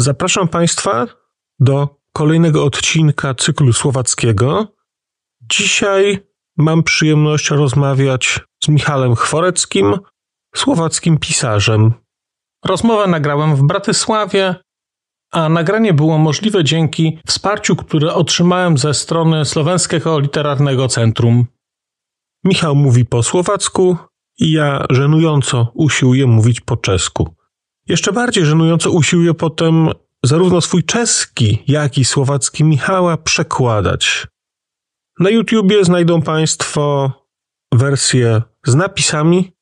Zapraszam Państwa do kolejnego odcinka cyklu słowackiego. Dzisiaj mam przyjemność rozmawiać z Michałem Hvoreckim, słowackim pisarzem. Rozmowę nagrałem w Bratysławie, a nagranie było możliwe dzięki wsparciu, które otrzymałem ze strony Słowackiego Literarnego Centrum. Michał mówi po słowacku i ja żenująco usiłuję mówić po czesku. Jeszcze bardziej żenująco usiłuję potem zarówno swój czeski, jak i słowacki Michała przekładać. Na YouTubie znajdą Państwo wersję z napisami,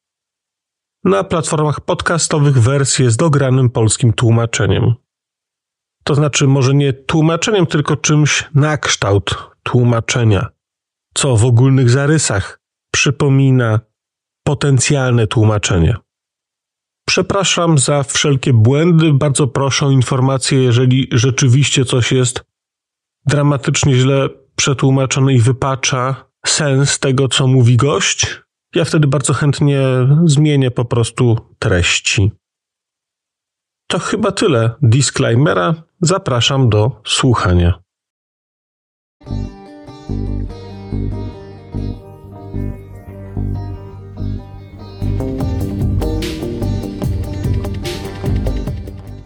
na platformach podcastowych wersję z dogranym polskim tłumaczeniem. To znaczy może nie tłumaczeniem, tylko czymś na kształt tłumaczenia, co w ogólnych zarysach przypomina potencjalne tłumaczenie. Przepraszam za wszelkie błędy, bardzo proszę o informację, jeżeli rzeczywiście coś jest dramatycznie źle przetłumaczone i wypacza sens tego, co mówi gość. Ja wtedy bardzo chętnie zmienię po prostu treści. To chyba tyle disclaimera. Zapraszam do słuchania.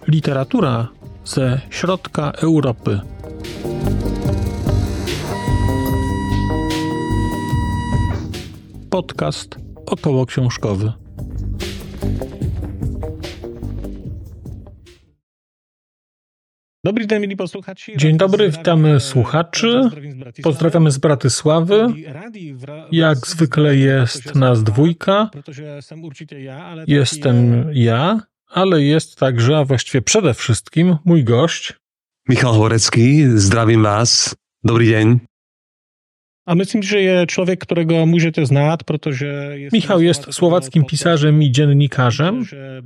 Literatura ze środka Europy. Podcast okołoksiążkowy. Dobry dzień, mieli posłuchaczy. Dzień dobry, witamy słuchaczy. Pozdrawiamy z Bratysławy. Jak zwykle jest nas dwójka. Jestem ja, ale jest także, a właściwie przede wszystkim, mój gość. Michał Hvorecký, zdrawiam was. Dobry dzień. A myślę, że jest człowiek, którego możecie znać, protože jest... Michał jest słowackim pisarzem i dziennikarzem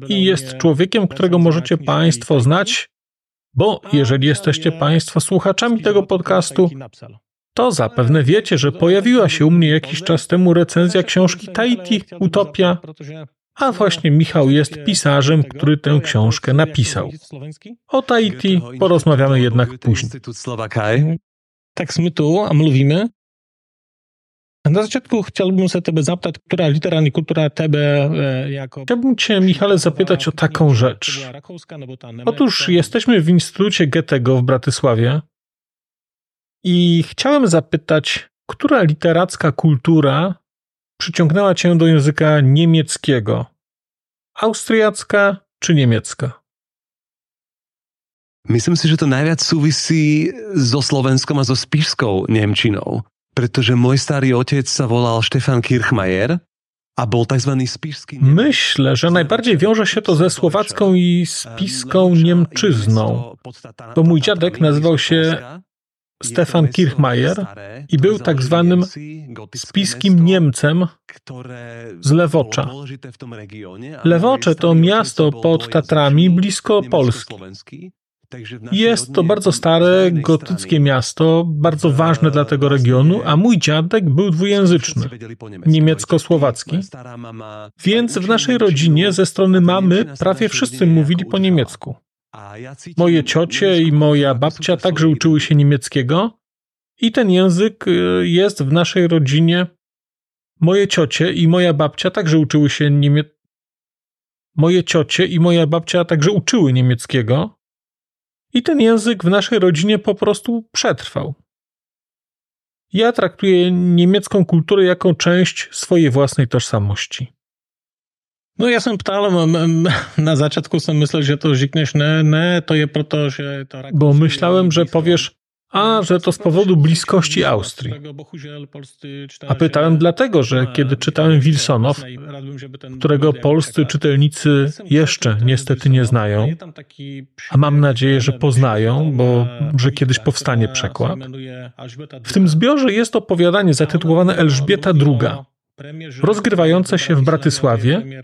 i jest człowiekiem, którego możecie Państwo znać, bo jeżeli jesteście Państwo słuchaczami tego podcastu, to zapewne wiecie, że pojawiła się u mnie jakiś czas temu recenzja książki Tahiti, Utopia, a właśnie Michał jest pisarzem, który tę książkę napisał. O Tahiti porozmawiamy jednak później. Tak my tu, a mówimy. Na początku chciałbym się Ciebie zapytać, która litera i kultura Ciebie jako... Chciałbym Cię, Michale, zapytać o taką rzecz. Otóż jesteśmy w Instytucie Goethego w Bratysławie i chciałem zapytać, która literacka kultura przyciągnęła Cię do języka niemieckiego? Austriacka czy niemiecka? Myslím si, že to najviac súvisí so slovenskou a so spišskou nemčinou. Pretože môj starý otec sa volal Stefan Kirchmayer a bol tzv. Spišský... Myślę, że najbardziej wiąże się to ze słowacką i spiską niemczyzną, bo mój dziadek nazywał się Stefan Kirchmayer i był tak zwanym spiskim Niemcem z Lewocza. Lewocze to miasto pod Tatrami blisko Polski. Jest to bardzo stare, gotyckie miasto, bardzo ważne dla tego regionu, a mój dziadek był dwujęzyczny, niemiecko-słowacki, więc w naszej rodzinie ze strony mamy prawie wszyscy mówili po niemiecku. Moje ciocie i moja babcia także uczyły się niemieckiego i ten język jest w naszej rodzinie. Moje ciocie i moja babcia także uczyły niemieckiego. I ten język w naszej rodzinie po prostu przetrwał. Ja traktuję niemiecką kulturę jako część swojej własnej tożsamości. No ja sam pytałem, na zaczątku sam myślę, że to zikniesz, to je proto, że... Bo myślałem, że powiesz, że to z powodu bliskości Austrii. A pytałem dlatego, że kiedy czytałem Wilsonow, którego polscy czytelnicy jeszcze niestety nie znają, a mam nadzieję, że poznają, bo że kiedyś powstanie przekład. W tym zbiorze jest opowiadanie zatytułowane Elżbieta II, rozgrywające się w Bratysławie,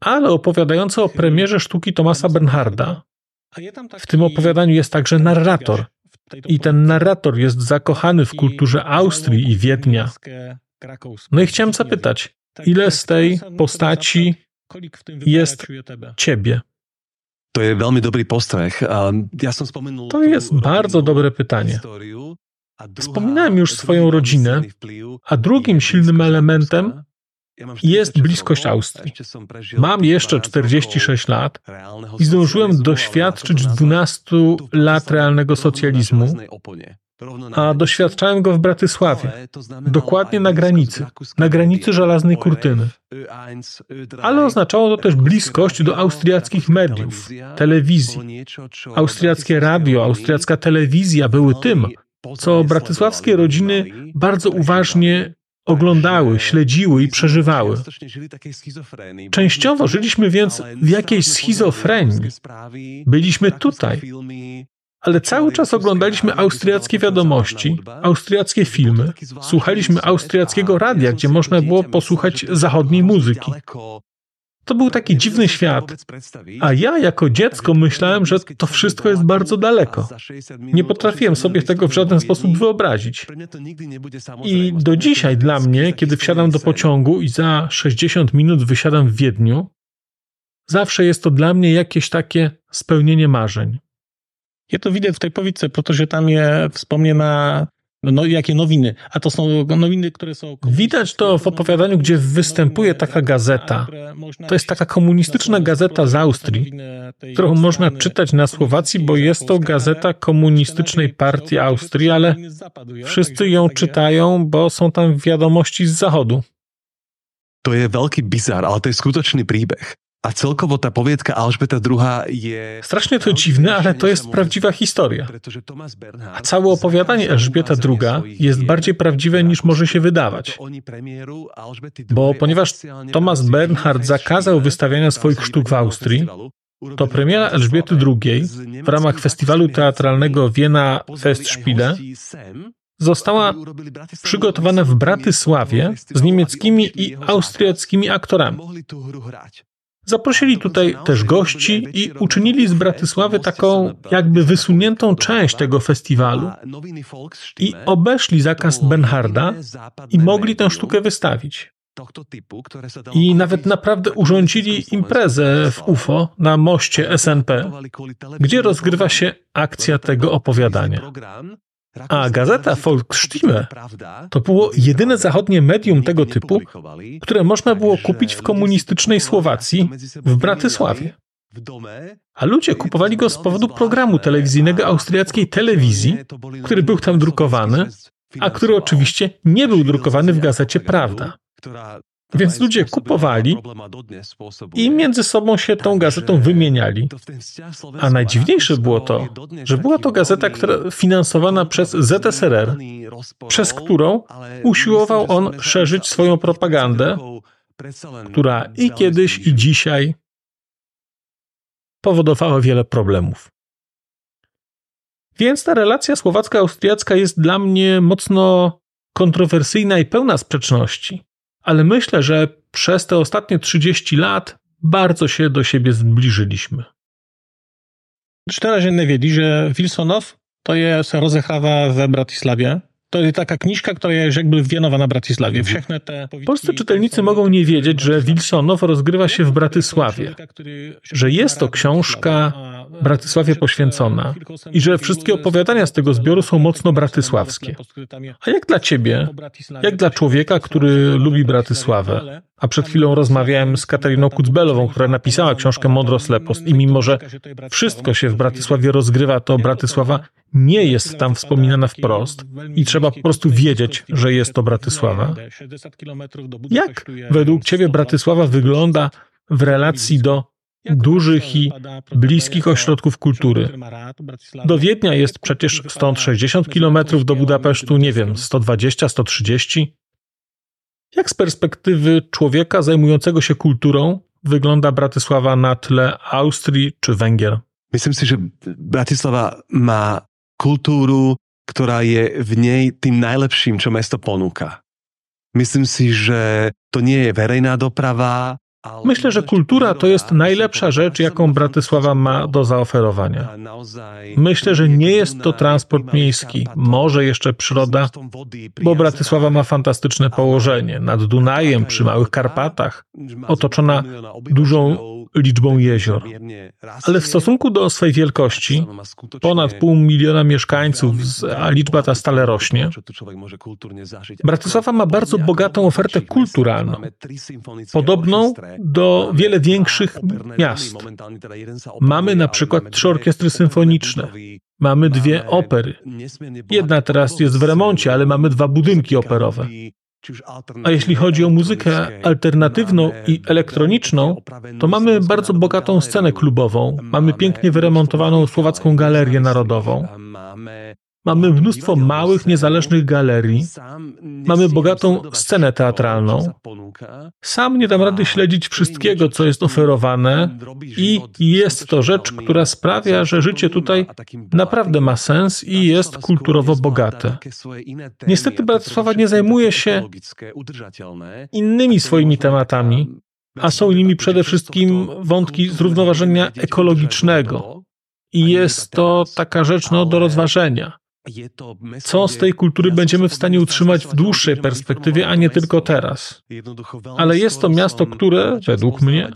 ale opowiadające o premierze sztuki Thomasa Bernharda. W tym opowiadaniu jest także narrator, i ten narrator jest zakochany w kulturze Austrii i Wiednia. No i chciałem zapytać, ile z tej postaci jest ciebie? To jest bardzo dobry postrych. To jest bardzo dobre pytanie. Wspominałem już swoją rodzinę, a drugim silnym elementem jest bliskość Austrii. Mam jeszcze 46 lat i zdążyłem doświadczyć 12 lat realnego socjalizmu, a doświadczałem go w Bratysławie, dokładnie na granicy żelaznej kurtyny. Ale oznaczało to też bliskość do austriackich mediów, telewizji. Austriackie radio, austriacka telewizja były tym, co bratysławskie rodziny bardzo uważnie oglądały, śledziły i przeżywały. Częściowo żyliśmy więc w jakiejś schizofrenii. Byliśmy tutaj, ale cały czas oglądaliśmy austriackie wiadomości, austriackie filmy, słuchaliśmy austriackiego radia, gdzie można było posłuchać zachodniej muzyki. To był taki dziwny świat, a ja jako dziecko myślałem, że to wszystko jest bardzo daleko. Nie potrafiłem sobie tego w żaden sposób wyobrazić. I do dzisiaj dla mnie, kiedy wsiadam do pociągu i za 60 minut wysiadam w Wiedniu, zawsze jest to dla mnie jakieś takie spełnienie marzeń. Ja to widzę w tej powitce, protože tam je wspomniana... No jakie nowiny? A to są nowiny, które są... Widać to w opowiadaniu, gdzie występuje taka gazeta. To jest taka komunistyczna gazeta z Austrii, którą można czytać na Słowacji, bo jest to gazeta Komunistycznej Partii Austrii, ale wszyscy ją czytają, bo są tam wiadomości z Zachodu. To jest wielki bizar, ale to jest skuteczny przybieg. A celkowo ta powietka Alżbieta II jest... Strasznie to dziwne, ale to jest prawdziwa historia. A całe opowiadanie Elżbieta II jest bardziej prawdziwe niż może się wydawać. Bo ponieważ Thomas Bernhard zakazał wystawiania swoich sztuk w Austrii, to premiera Elżbiety II w ramach festiwalu teatralnego Wiena Festspiele została przygotowana w Bratysławie z niemieckimi i austriackimi aktorami. Zaprosili tutaj też gości i uczynili z Bratysławy taką jakby wysuniętą część tego festiwalu i obeszli zakaz Bernharda i mogli tę sztukę wystawić. I nawet naprawdę urządzili imprezę w UFO na moście SNP, gdzie rozgrywa się akcja tego opowiadania. A gazeta Volksstimme to było jedyne zachodnie medium tego typu, które można było kupić w komunistycznej Słowacji w Bratysławie. A ludzie kupowali go z powodu programu telewizyjnego austriackiej telewizji, który był tam drukowany, a który oczywiście nie był drukowany w gazecie Prawda. Więc ludzie kupowali i między sobą się tą gazetą wymieniali. A najdziwniejsze było to, że była to gazeta, która finansowana przez ZSRR, przez którą usiłował on szerzyć swoją propagandę, która i kiedyś, i dzisiaj powodowała wiele problemów. Więc ta relacja słowacko-austriacka jest dla mnie mocno kontrowersyjna i pełna sprzeczności. Ale myślę, że przez te ostatnie 30 lat bardzo się do siebie zbliżyliśmy. Czy teraz nie wiedzieli, że Wilsonov to jest rozechrawa w Bratysławie? To jest taka kniżka, która jest jakby wienowana na Bratysławie. Polscy czytelnicy mogą nie wiedzieć, że Wilsonov rozgrywa się w Bratysławie, że jest to książka Bratysławie poświęcona i że wszystkie opowiadania z tego zbioru są mocno bratysławskie. A jak dla ciebie, jak dla człowieka, który lubi Bratysławę, a przed chwilą rozmawiałem z Katariną Kucbelową, która napisała książkę Modro slepost i mimo, że wszystko się w Bratysławie rozgrywa, to Bratysława nie jest tam wspominana wprost i trzeba po prostu wiedzieć, że jest to Bratysława. Jak według ciebie Bratysława wygląda w relacji do dużych i bliskich ośrodków kultury? Do Wiednia jest przecież stąd 60 km, do Budapesztu, nie wiem, 120, 130. Jak z perspektywy człowieka zajmującego się kulturą wygląda Bratysława na tle Austrii czy Węgier? Myślę, że Bratysława ma kulturę, która jest w niej tym najlepszym, co miasto ponuka. Myślę, że to nie jest verejná doprava. Myślę, że kultura to jest najlepsza rzecz, jaką Bratysława ma do zaoferowania. Myślę, że nie jest to transport miejski, może jeszcze przyroda, bo Bratysława ma fantastyczne położenie nad Dunajem, przy Małych Karpatach, otoczona dużą liczbą jezior, ale w stosunku do swej wielkości, ponad 500 000 mieszkańców, a liczba ta stale rośnie, Bratysława ma bardzo bogatą ofertę kulturalną, podobną do wiele większych miast. Mamy na przykład 3 orkiestry symfoniczne, mamy 2 opery. Jedna teraz jest w remoncie, ale mamy 2 budynki operowe. A jeśli chodzi o muzykę alternatywną i elektroniczną, to mamy bardzo bogatą scenę klubową, mamy pięknie wyremontowaną Słowacką Galerię Narodową, mamy mnóstwo małych, niezależnych galerii, mamy bogatą scenę teatralną. Sam nie dam rady śledzić wszystkiego, co jest oferowane i jest to rzecz, która sprawia, że życie tutaj naprawdę ma sens i jest kulturowo bogate. Niestety Bratysława nie zajmuje się innymi swoimi tematami, a są nimi przede wszystkim wątki zrównoważenia ekologicznego. I jest to taka rzecz do rozważenia. Co z tej kultury będziemy w stanie utrzymać w dłuższej perspektywie, a nie tylko teraz. Ale jest to miasto, które, według mnie,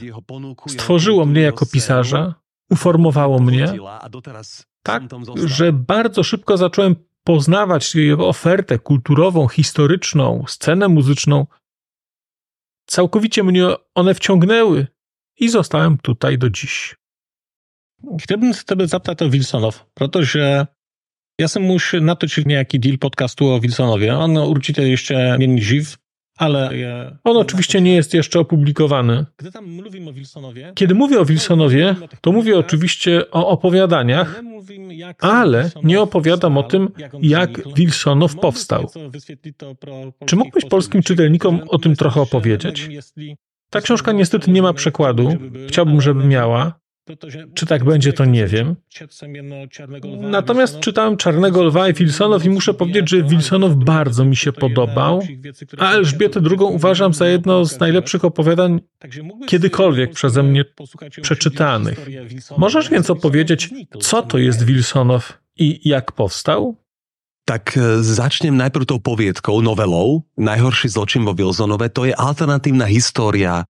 stworzyło mnie jako pisarza, uformowało mnie, tak, że bardzo szybko zacząłem poznawać jego ofertę kulturową, historyczną, scenę muzyczną. Całkowicie mnie one wciągnęły i zostałem tutaj do dziś. Chciałbym Ciebie zapytać o Wilsonov, protože ja som už natočil nejaký díl podcastu o Wilsonovie. On určite ešte nie živ, ale... On oczywiście nie jest jeszcze opublikowany. Kiedy mówię o Wilsonovie, to mówię oczywiście o opowiadaniach, ale nie opowiadam o tym, jak Wilsonov powstał. Czy mógłbyś polskim czytelnikom o tym trochę opowiedzieć? Ta książka niestety nie ma przekładu. Chciałbym, żeby miała. Czy tak będzie, to nie wiem. Natomiast czytałem Czarnego Lwa i Wilsonov i muszę powiedzieć, że Wilsonov bardzo mi się podobał, a Elżbietę II uważam za jedno z najlepszych opowiadań kiedykolwiek przeze mnie przeczytanych. Możesz więc opowiedzieć, co to jest Wilsonov i jak powstał? Tak začnem najprv tou poviedkou, novelou. Najhorší zločin vo Wilsonove, to je alternatívna história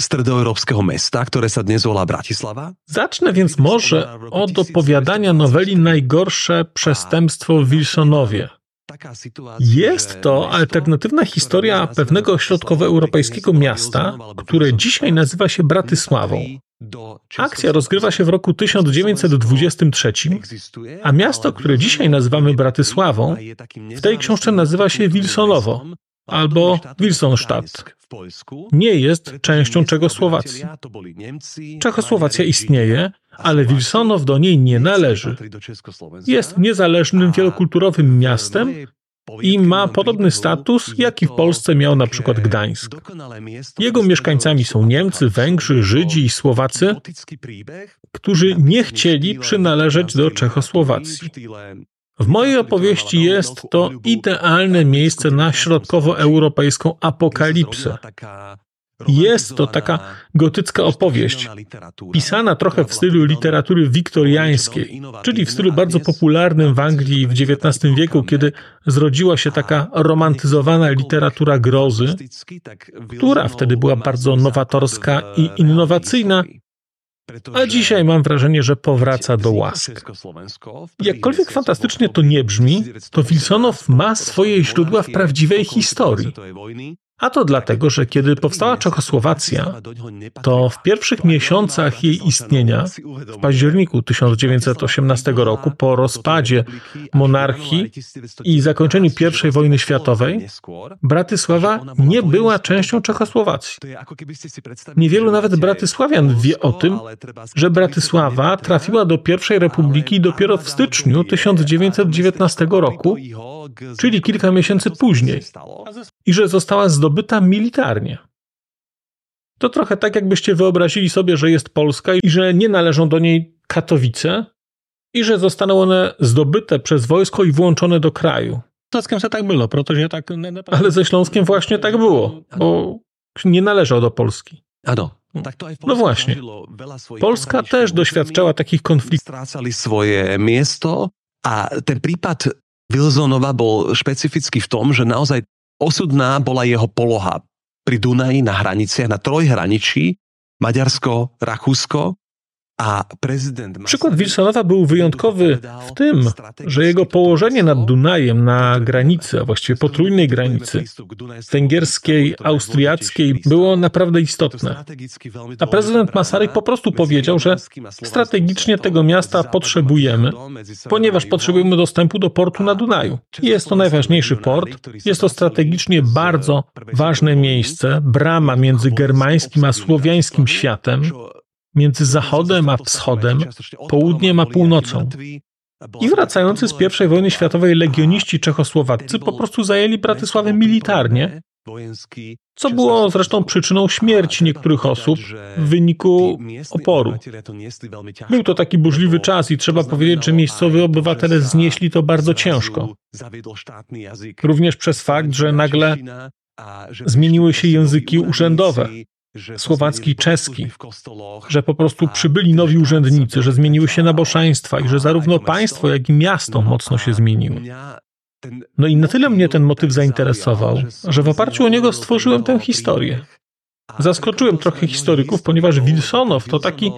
stredoeurópskiego miasta, które sa dnes volá Bratislava. Zacznę więc może od opowiadania noweli Najgorsze przestępstwo w Wilsonovie. Jest to alternatywna historia pewnego środkowoeuropejskiego miasta, które dzisiaj nazywa się Bratysławą. Akcja rozgrywa się w roku 1923, a miasto, które dzisiaj nazywamy Bratysławą, w tej książce nazywa się Wilsonovo albo Wilsonstadt. Nie jest częścią Czechosłowacji. Czechosłowacja istnieje, ale Wilsonov do niej nie należy. Jest niezależnym, wielokulturowym miastem i ma podobny status, jaki w Polsce miał na przykład Gdańsk. Jego mieszkańcami są Niemcy, Węgrzy, Żydzi i Słowacy, którzy nie chcieli przynależeć do Czechosłowacji. W mojej opowieści jest to idealne miejsce na środkowoeuropejską apokalipsę. Jest to taka gotycka opowieść, pisana trochę w stylu literatury wiktoriańskiej, czyli w stylu bardzo popularnym w Anglii w XIX wieku, kiedy zrodziła się taka romantyzowana literatura grozy, która wtedy była bardzo nowatorska i innowacyjna, a dzisiaj mam wrażenie, że powraca do łask. Jakkolwiek fantastycznie to nie brzmi, to Wilsonov ma swoje źródła w prawdziwej historii. A to dlatego, że kiedy powstała Czechosłowacja, to w pierwszych miesiącach jej istnienia, w październiku 1918 roku, po rozpadzie monarchii i zakończeniu I wojny światowej, Bratysława nie była częścią Czechosłowacji. Niewielu nawet Bratysławian wie o tym, że Bratysława trafiła do I Republiki dopiero w styczniu 1919 roku, czyli kilka miesięcy później, i że została zdobyta militarnie. To trochę tak, jakbyście wyobrazili sobie, że jest Polska i że nie należą do niej Katowice i że zostaną one zdobyte przez wojsko i włączone do kraju. Ale ze Śląskiem właśnie tak było, bo nie należał do Polski. No właśnie. Polska też doświadczała takich konfliktów. Stracali swoje miasto, a ten prípad Wilsonova był specyficzny w tym, że naozaj osudná bola jeho poloha pri Dunaji na hraniciach, na trojhraničí madziarsko-rachusko, a prezydent... Przykład Wilsonowa był wyjątkowy w tym, że jego położenie nad Dunajem na granicy, a właściwie potrójnej granicy węgierskiej, austriackiej było naprawdę istotne. A prezydent Masaryk po prostu powiedział, że strategicznie tego miasta potrzebujemy, ponieważ potrzebujemy dostępu do portu na Dunaju. Jest to najważniejszy port, jest to strategicznie bardzo ważne miejsce, brama między germańskim a słowiańskim światem, między Zachodem a Wschodem, Południem a Północą. I wracający z I wojny światowej legioniści czechosłowaccy po prostu zajęli Bratysławę militarnie, co było zresztą przyczyną śmierci niektórych osób w wyniku oporu. Był to taki burzliwy czas i trzeba powiedzieć, że miejscowi obywatele znieśli to bardzo ciężko. Również przez fakt, że nagle zmieniły się języki urzędowe. Słowacki i czeski, że po prostu przybyli nowi urzędnicy, że zmieniły się nabożeństwa i że zarówno państwo, jak i miasto mocno się zmieniły. No i na tyle mnie ten motyw zainteresował, że w oparciu o niego stworzyłem tę historię. Zaskoczyłem trochę historyków, ponieważ Wilsonow to taki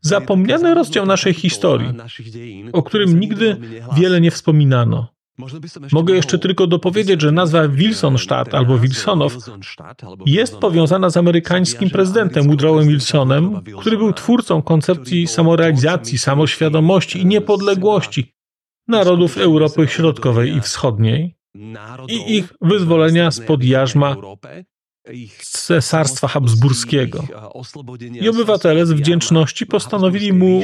zapomniany rozdział naszej historii, o którym nigdy wiele nie wspominano. Mogę jeszcze tylko dopowiedzieć, że nazwa Wilsonstadt albo Wilsonov jest powiązana z amerykańskim prezydentem Woodrowem Wilsonem, który był twórcą koncepcji samorealizacji, samoświadomości i niepodległości narodów Europy Środkowej i Wschodniej i ich wyzwolenia spod jarzma Cesarstwa Habsburskiego. I obywatele z wdzięczności postanowili mu...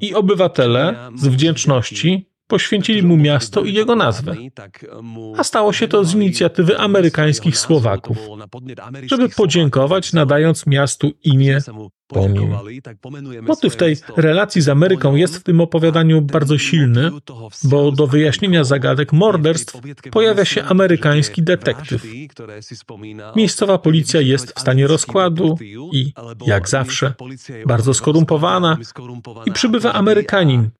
I obywatele z wdzięczności poświęcili mu miasto i jego nazwę. A stało się to z inicjatywy amerykańskich Słowaków, żeby podziękować, nadając miastu imię po nim. Motyw tej relacji z Ameryką jest w tym opowiadaniu bardzo silny, bo do wyjaśnienia zagadek morderstw pojawia się amerykański detektyw. Miejscowa policja jest w stanie rozkładu i, jak zawsze, bardzo skorumpowana i przybywa Amerykanin,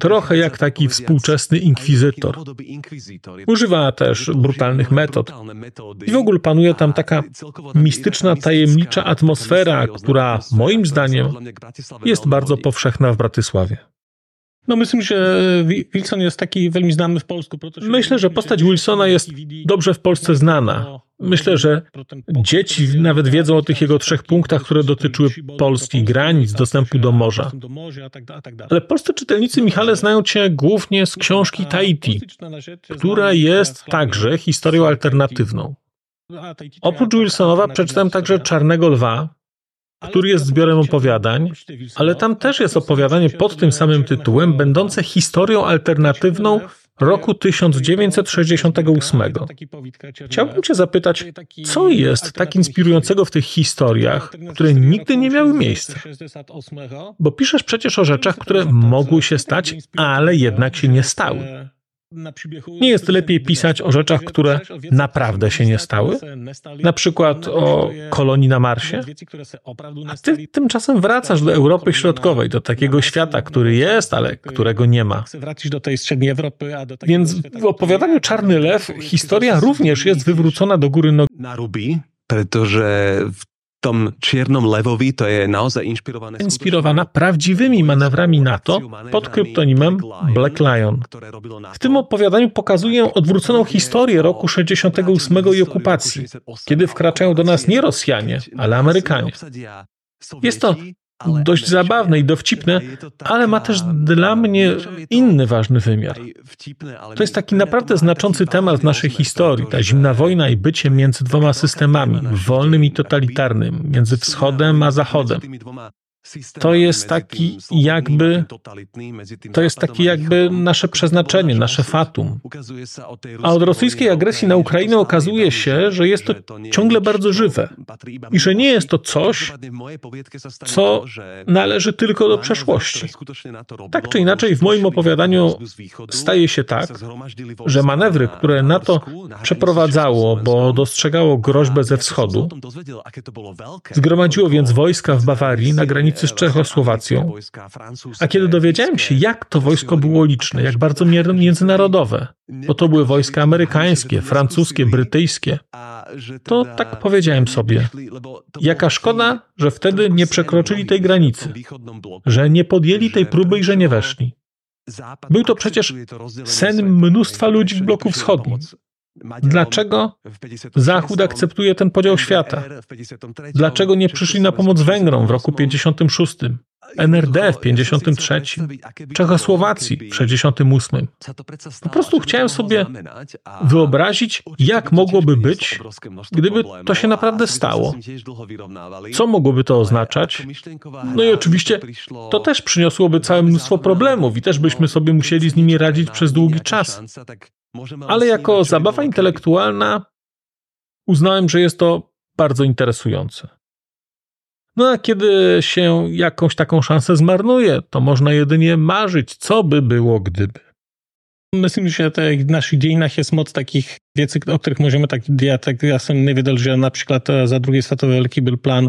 trochę jak taki współczesny inkwizytor. Używa też brutalnych metod i w ogóle panuje tam taka mistyczna, tajemnicza atmosfera, która moim zdaniem jest bardzo powszechna w Bratysławie. No myślę, że Wilson jest taki bardzo znany w Polsce. Myślę, że postać Wilsona jest dobrze w Polsce znana. Myślę, że dzieci nawet wiedzą o tych jego 3 punktach, które dotyczyły Polski, granic, dostępu do morza. Ale polscy czytelnicy, Michale, znają cię głównie z książki Tahiti, która jest także historią alternatywną. Oprócz Wilsonowa przeczytałem także Czarnego Lwa, który jest zbiorem opowiadań, ale tam też jest opowiadanie pod tym samym tytułem, będące historią alternatywną roku 1968. Chciałbym cię zapytać, co jest tak inspirującego w tych historiach, które nigdy nie miały miejsca? Bo piszesz przecież o rzeczach, które mogły się stać, ale jednak się nie stały. Nie jest lepiej pisać o rzeczach, które naprawdę się nie stały? Na przykład o kolonii na Marsie? A ty tymczasem wracasz do Europy Środkowej, do takiego świata, który jest, ale którego nie ma. Więc w opowiadaniu Czarny Lew historia również jest wywrócona do góry nogami. Tom Czarnym Lewowi to jest naozaj inspirowana prawdziwymi manewrami NATO pod kryptonimem Black Lion. W tym opowiadaniu pokazuję odwróconą historię roku 68 i okupacji, kiedy wkraczają do nas nie Rosjanie, ale Amerykanie. Jest to dość zabawne i dowcipne, ale ma też dla mnie inny ważny wymiar. To jest taki naprawdę znaczący temat w naszej historii, ta zimna wojna i bycie między 2 systemami, wolnym i totalitarnym, między wschodem a zachodem. To jest takie jakby nasze przeznaczenie, nasze fatum. A od rosyjskiej agresji na Ukrainę okazuje się, że jest to ciągle bardzo żywe i że nie jest to coś, co należy tylko do przeszłości. Tak czy inaczej, w moim opowiadaniu staje się tak, że manewry, które NATO przeprowadzało, bo dostrzegało groźbę ze wschodu, zgromadziło więc wojska w Bawarii na granicy granicy z Czechosłowacją. A kiedy dowiedziałem się, jak to wojsko było liczne, jak bardzo międzynarodowe, bo to były wojska amerykańskie, francuskie, brytyjskie, to tak powiedziałem sobie, jaka szkoda, że wtedy nie przekroczyli tej granicy, że nie podjęli tej próby i że nie weszli. Był to przecież sen mnóstwa ludzi w bloku wschodnim. Dlaczego Zachód akceptuje ten podział świata? Dlaczego nie przyszli na pomoc Węgrom w roku 56, NRD w 53, Czechosłowacji w 68? Po prostu chciałem sobie wyobrazić, jak mogłoby być, gdyby to się naprawdę stało. Co mogłoby to oznaczać? No i oczywiście to też przyniosłoby całe mnóstwo problemów i też byśmy sobie musieli z nimi radzić przez długi czas. Ale jako zabawa intelektualna uznałem, że jest to bardzo interesujące. No a kiedy się jakąś taką szansę zmarnuje, to można jedynie marzyć, co by było gdyby. Myslím, že v našich dějinách je moc takých věcí, o kterých můžeme tak dělat. Tak já jsem nevěděl, že například za druhé světové války byl plán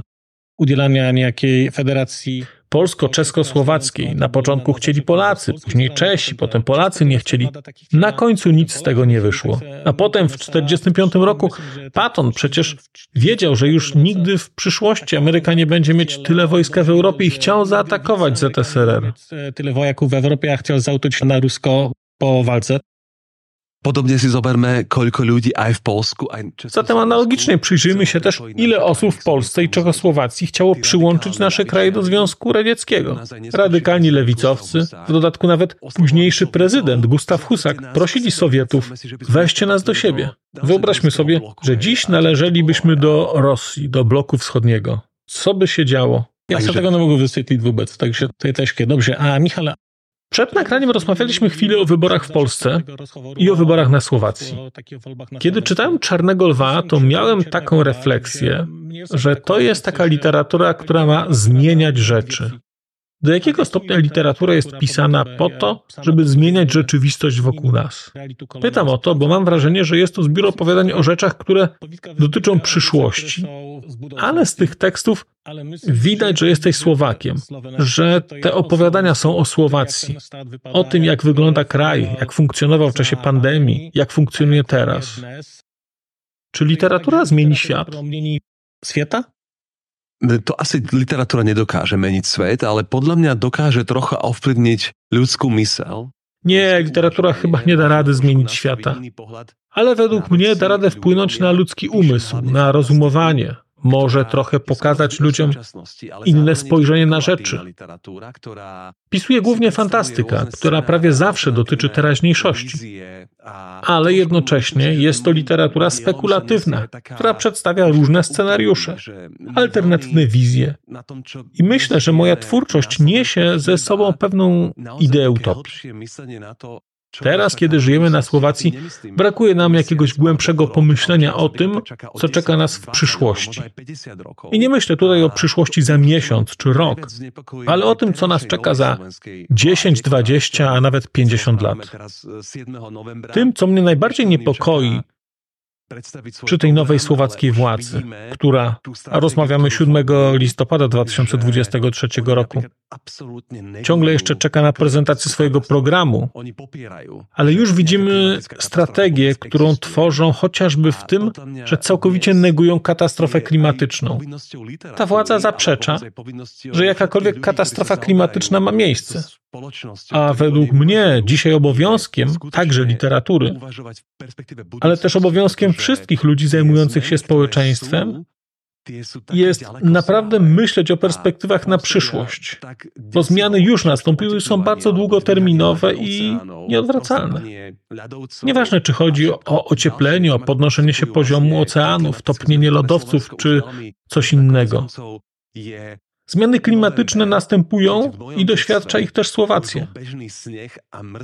udzielania jakiejś federacji polsko-czesko-słowackiej. Na początku chcieli Polacy, później Czesi, potem Polacy nie chcieli. Na końcu nic z tego nie wyszło. A potem w 1945 roku Patton przecież wiedział, że już nigdy w przyszłości Ameryka nie będzie mieć tyle wojska w Europie i chciał zaatakować ZSRR. Tyle wojaków w Europie, a chciał zautoczyć na Rusko po walce. Podobnie się zobermy, koliko ludzi w Polsku. Zatem analogicznie przyjrzyjmy się też, ile osób w Polsce i Czechosłowacji chciało przyłączyć nasze kraje do Związku Radzieckiego. Radykalni lewicowcy, w dodatku nawet późniejszy prezydent Gustaw Husak, prosili Sowietów, weźcie nas do siebie. Wyobraźmy sobie, że dziś należelibyśmy do Rosji, do bloku wschodniego. Co by się działo? Ja się tego nie mogę wyświetlić wobec, także tutaj też dobrze. A Michale, przed nagraniem rozmawialiśmy chwilę o wyborach w Polsce i o wyborach na Słowacji. Kiedy czytałem Czarnego Lwa, to miałem taką refleksję, że to jest taka literatura, która ma zmieniać rzeczy. Do jakiego stopnia literatura jest pisana po to, żeby zmieniać rzeczywistość wokół nas? Pytam o to, bo mam wrażenie, że jest to zbiór opowiadań o rzeczach, które dotyczą przyszłości. Ale z tych tekstów widać, że jesteś Słowakiem, że te opowiadania są o Słowacji, o tym, jak wygląda kraj, jak funkcjonował w czasie pandemii, jak funkcjonuje teraz. Czy literatura zmieni świat? To asi literatura nie dokaże menić świat, ale podle mnie dokaże trochę ovplyvnić ludzką myśl. Nie, literatura chyba nie da rady zmienić świata. Ale według mnie da radę wpłynąć na ludzki umysł, na rozumowanie. Może trochę pokazać ludziom inne spojrzenie na rzeczy. Pisuje głównie fantastyka, która prawie zawsze dotyczy teraźniejszości. Ale jednocześnie jest to literatura spekulatywna, która przedstawia różne scenariusze, alternatywne wizje. I myślę, że moja twórczość niesie ze sobą pewną ideę utopii. Teraz, kiedy żyjemy na Słowacji, brakuje nam jakiegoś głębszego pomyślenia o tym, co czeka nas w przyszłości. I nie myślę tutaj o przyszłości za miesiąc czy rok, ale o tym, co nas czeka za 10, 20, a nawet 50 lat. Tym, co mnie najbardziej niepokoi przy tej nowej słowackiej władzy, która, a rozmawiamy 7 listopada 2023 roku, ciągle jeszcze czeka na prezentację swojego programu, ale już widzimy strategię, którą tworzą chociażby w tym, że całkowicie negują katastrofę klimatyczną. Ta władza zaprzecza, że jakakolwiek katastrofa klimatyczna ma miejsce. A według mnie dzisiaj obowiązkiem, także literatury, ale też obowiązkiem wszystkich ludzi zajmujących się społeczeństwem, jest naprawdę myśleć o perspektywach na przyszłość, bo zmiany już nastąpiły, są bardzo długoterminowe i nieodwracalne. Nieważne, czy chodzi o ocieplenie, o podnoszenie się poziomu oceanów, topnienie lodowców, czy coś innego. Zmiany klimatyczne następują i doświadcza ich też Słowacja.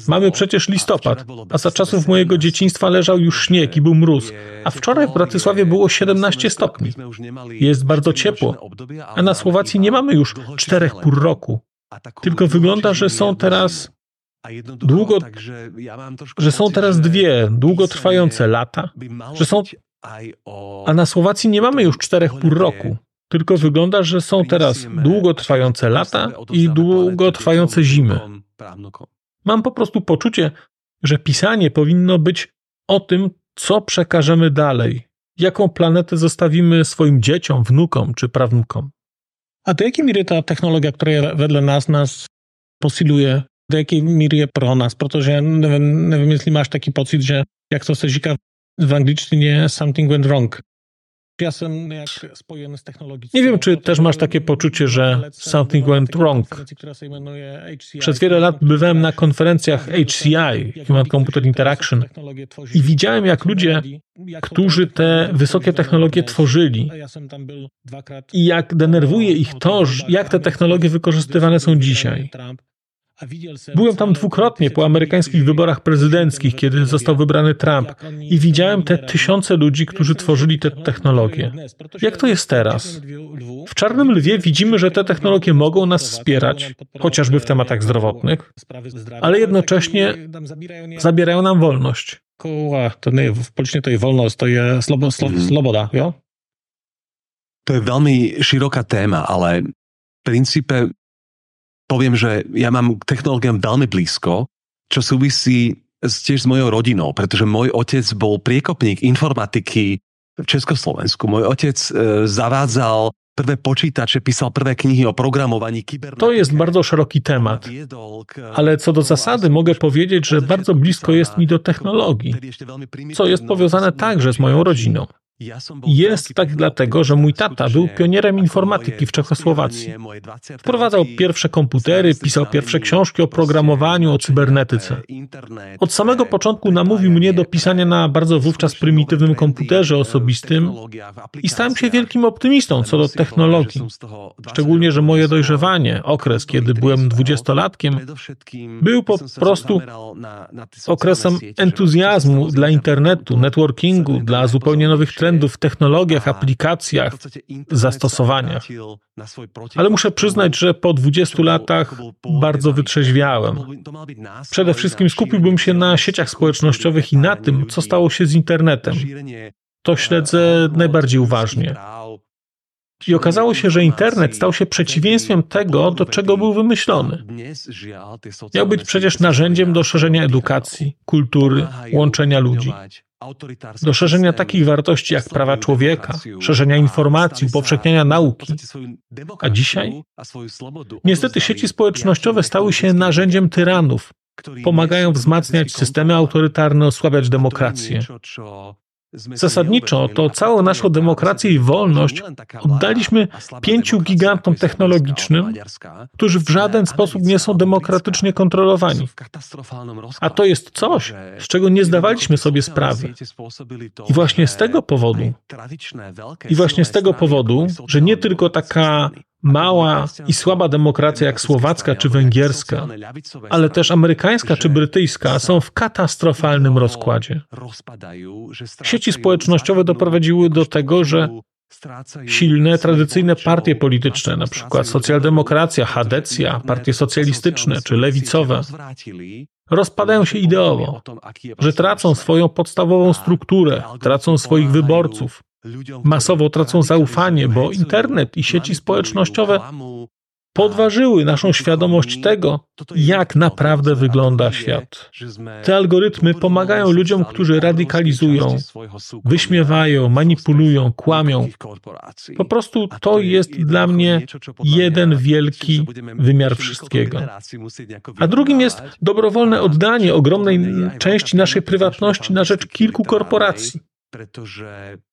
Mamy przecież listopad, a za czasów mojego dzieciństwa leżał już śnieg i był mróz, a wczoraj w Bratysławie było 17 stopni. Jest bardzo ciepło, a na Słowacji nie mamy już 4 pór roku, tylko wygląda, że są teraz dwie długotrwające lata, a na Słowacji nie mamy już 4 pór roku. Tylko wygląda, że są teraz długotrwające lata i długotrwające zimy. Mam po prostu poczucie, że pisanie powinno być o tym, co przekażemy dalej, jaką planetę zostawimy swoim dzieciom, wnukom czy prawnukom. A do jakiej miery ta technologia, która wedle nas posiluje, do jakiej miery je pro nas? Protože ja nie wiem, jeśli masz taki pocit, że jak to se říká w angielszczynie something went wrong. Nie wiem, czy też masz takie poczucie, że something went wrong. Przez wiele lat bywałem na konferencjach HCI, Human Computer Interaction, i widziałem, jak ludzie, którzy te wysokie technologie tworzyli, i jak denerwuje ich to, jak te technologie wykorzystywane są dzisiaj. Byłem tam dwukrotnie po amerykańskich wyborach prezydenckich, kiedy został wybrany Trump, i widziałem te tysiące ludzi, którzy tworzyli te technologie. Jak to jest teraz? W Czarnym Lwie widzimy, że te technologie mogą nas wspierać, chociażby w tematach zdrowotnych, ale jednocześnie zabierają nam wolność. W Polsce to jest wolność, to jest sloboda. To jest bardzo szeroka téma, ale w principie poviem, že ja mám k technológiám veľmi blízko, čo súvisí tiež s mojou rodinou, pretože môj otec bol priekopník informatiky v Československu. Môj otec zavádzal prvé počítače, písal prvé knihy o programovaní kybernetiky. To jest bardzo szeroki temat, ale co do zasady mogę powiedzieć, że bardzo blisko jest mi do technologii, co jest powiązane także z moją rodziną. Jest tak dlatego, że mój tata był pionierem informatyki w Czechosłowacji. Wprowadzał pierwsze komputery, pisał pierwsze książki o programowaniu, o cybernetyce. Od samego początku namówił mnie do pisania na bardzo wówczas prymitywnym komputerze osobistym i stałem się wielkim optymistą co do technologii. Szczególnie, że moje dojrzewanie, okres, kiedy byłem dwudziestolatkiem, był po prostu okresem entuzjazmu dla internetu, networkingu, dla zupełnie nowych trendów w technologiach, aplikacjach, zastosowaniach. Ale muszę przyznać, że po 20 latach bardzo wytrzeźwiałem. Przede wszystkim skupiłbym się na sieciach społecznościowych i na tym, co stało się z internetem. To śledzę najbardziej uważnie. I okazało się, że internet stał się przeciwieństwem tego, do czego był wymyślony. Miał być przecież narzędziem do szerzenia edukacji, kultury, łączenia ludzi, do szerzenia takich wartości jak prawa człowieka, szerzenia informacji, upowszechniania nauki. A dzisiaj? Niestety sieci społecznościowe stały się narzędziem tyranów. Pomagają wzmacniać systemy autorytarne, osłabiać demokrację. Zasadniczo to całą naszą demokrację i wolność oddaliśmy 5 gigantom technologicznym, którzy w żaden sposób nie są demokratycznie kontrolowani. A to jest coś, z czego nie zdawaliśmy sobie sprawy. I właśnie z tego powodu, że nie tylko taka mała i słaba demokracja jak słowacka czy węgierska, ale też amerykańska czy brytyjska są w katastrofalnym rozkładzie. Sieci społecznościowe doprowadziły do tego, że silne, tradycyjne partie polityczne, na przykład socjaldemokracja, chadecja, partie socjalistyczne czy lewicowe, rozpadają się ideowo, że tracą swoją podstawową strukturę, tracą swoich wyborców. Masowo tracą zaufanie, bo internet i sieci społecznościowe podważyły naszą świadomość tego, jak naprawdę wygląda świat. Te algorytmy pomagają ludziom, którzy radykalizują, wyśmiewają, manipulują, kłamią. Po prostu to jest dla mnie jeden wielki wymiar wszystkiego. A drugim jest dobrowolne oddanie ogromnej części naszej prywatności na rzecz kilku korporacji.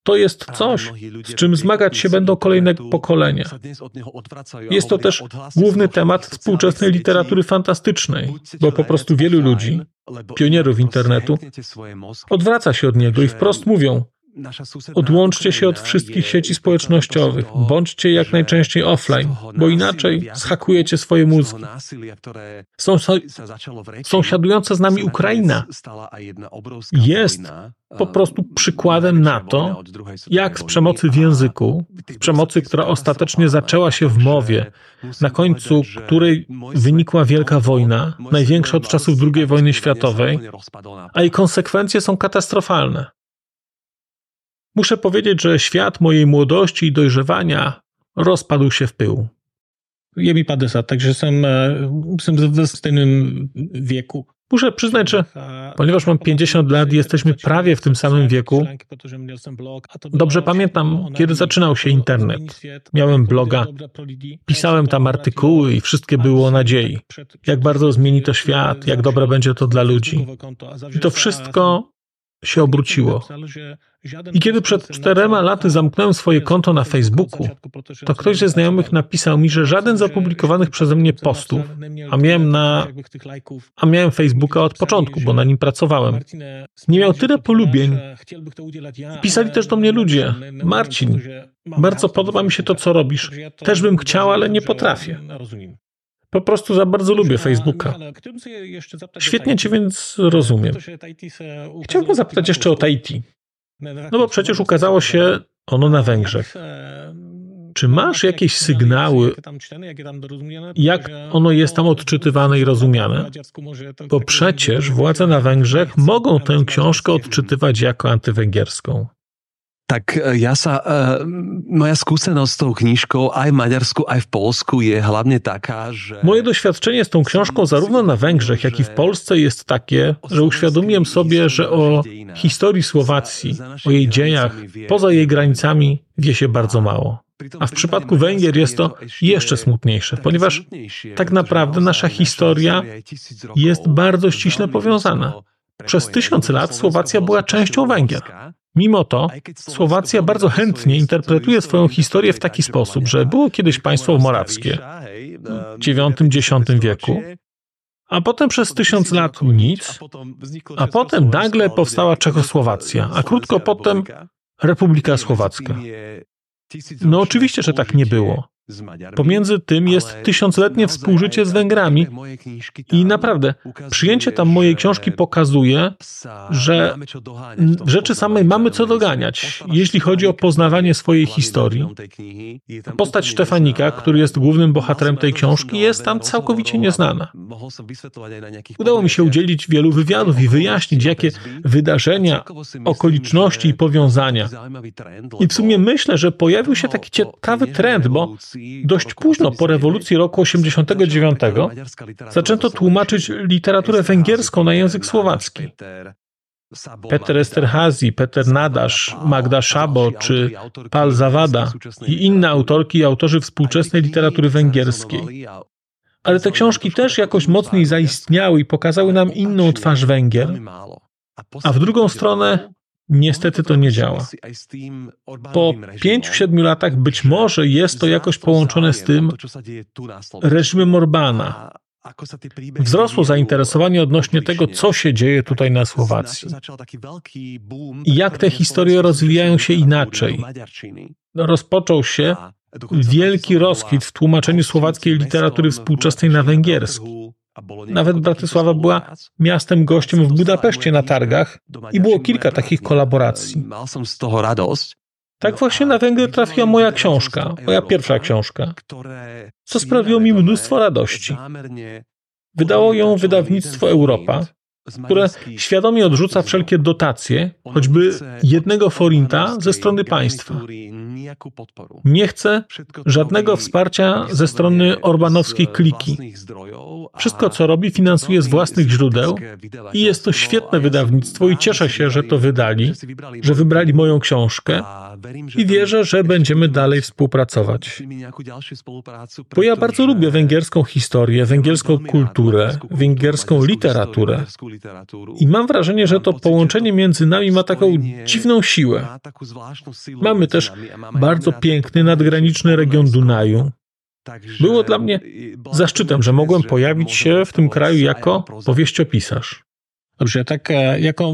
To jest coś, z czym zmagać się będą kolejne pokolenia. Jest to też główny temat współczesnej literatury fantastycznej, bo po prostu wielu ludzi, pionierów internetu, odwraca się od niego i wprost mówią: odłączcie się od wszystkich sieci społecznościowych, bądźcie jak najczęściej offline, bo inaczej zhakujecie swoje mózgi. Sąsiadująca z nami Ukraina jest po prostu przykładem na to, jak z przemocy w języku, z przemocy, która ostatecznie zaczęła się w mowie, na końcu której wynikła wielka wojna, największa od czasów II wojny światowej, a jej konsekwencje są katastrofalne. Muszę powiedzieć, że świat mojej młodości i dojrzewania rozpadł się w pył. Je mi 50, także jestem w tym wieku. Muszę przyznać, że ponieważ mam 50 lat i jesteśmy prawie w tym samym wieku, dobrze pamiętam, kiedy zaczynał się internet. Miałem bloga, pisałem tam artykuły i wszystkie było o nadziei. Jak bardzo zmieni to świat, jak dobre będzie to dla ludzi. I to wszystko się obróciło. I kiedy przed 4 laty zamknąłem swoje konto na Facebooku, to ktoś ze znajomych napisał mi, że żaden z opublikowanych przeze mnie postów, a miałem Facebooka od początku, bo na nim pracowałem, nie miał tyle polubień. Pisali też do mnie ludzie. Marcin, bardzo podoba mi się to, co robisz. Też bym chciał, ale nie potrafię. Po prostu za bardzo lubię Facebooka. Świetnie cię więc rozumiem. Chciałbym zapytać jeszcze o Tahiti. No bo przecież ukazało się ono na Węgrzech. Czy masz jakieś sygnały, jak ono jest tam odczytywane i rozumiane? Bo przecież władze na Węgrzech mogą tę książkę odczytywać jako antywęgierską. Tak ja sa, moja skúsenosť s tou knižkou aj v Maďarsku, aj v Polsku je hlavne taká, že... Moje doświadczenie z tą książką zarówno na Węgrzech, jak i w Polsce jest takie, że uświadomiłem sobie, że o historii Słowacji, o jej dziejach, poza jej granicami wie się bardzo mało. A w przypadku Węgier jest to jeszcze smutniejsze, ponieważ tak naprawdę nasza historia jest bardzo ściśle powiązana. Przez 1000 lat Słowacja była częścią Węgier. Mimo to Słowacja bardzo chętnie interpretuje swoją historię w taki sposób, że było kiedyś państwo morawskie w IX-X wieku, a potem przez 1000 lat nic, a potem nagle powstała Czechosłowacja, a krótko potem Republika Słowacka. No oczywiście, że tak nie było. Pomiędzy tym jest 1000-letnie współżycie z Węgrami i naprawdę przyjęcie tam mojej książki pokazuje, że rzeczy samej mamy co doganiać, jeśli chodzi o poznawanie swojej historii. Postać Stefanika, który jest głównym bohaterem tej książki, jest tam całkowicie nieznana. Udało mi się udzielić wielu wywiadów i wyjaśnić, jakie wydarzenia, okoliczności i powiązania. I w sumie myślę, że pojawił się taki ciekawy trend, bo dość późno, po rewolucji roku 1989, zaczęto tłumaczyć literaturę węgierską na język słowacki. Peter Esterházy, Peter Nadasz, Magda Szabo czy Pál Zawada i inne autorki i autorzy współczesnej literatury węgierskiej. Ale te książki też jakoś mocniej zaistniały i pokazały nam inną twarz Węgier, a w drugą stronę niestety to nie działa. Po 5-7 latach być może jest to jakoś połączone z tym reżimem Orbana. Wzrosło zainteresowanie odnośnie tego, co się dzieje tutaj na Słowacji. I jak te historie rozwijają się inaczej. Rozpoczął się wielki rozkwit w tłumaczeniu słowackiej literatury współczesnej na węgierski. Nawet Bratysława była miastem gościem w Budapeszcie na targach i było kilka takich kolaboracji. Tak właśnie na Węgry trafiła moja książka, moja pierwsza książka, co sprawiło mi mnóstwo radości. Wydało ją wydawnictwo Europa, które świadomie odrzuca wszelkie dotacje, choćby 1 forinta ze strony państwa. Nie chce żadnego wsparcia ze strony orbanowskiej kliki. Wszystko, co robi, finansuje z własnych źródeł i jest to świetne wydawnictwo i cieszę się, że to wydali, że wybrali moją książkę i wierzę, że będziemy dalej współpracować. Bo ja bardzo lubię węgierską historię, węgierską kulturę, węgierską literaturę. I mam wrażenie, że to połączenie między nami ma taką dziwną siłę. Mamy też bardzo piękny, nadgraniczny region Dunaju. Było dla mnie zaszczytem, że mogłem pojawić się w tym kraju jako powieściopisarz. Dobrze, tak jako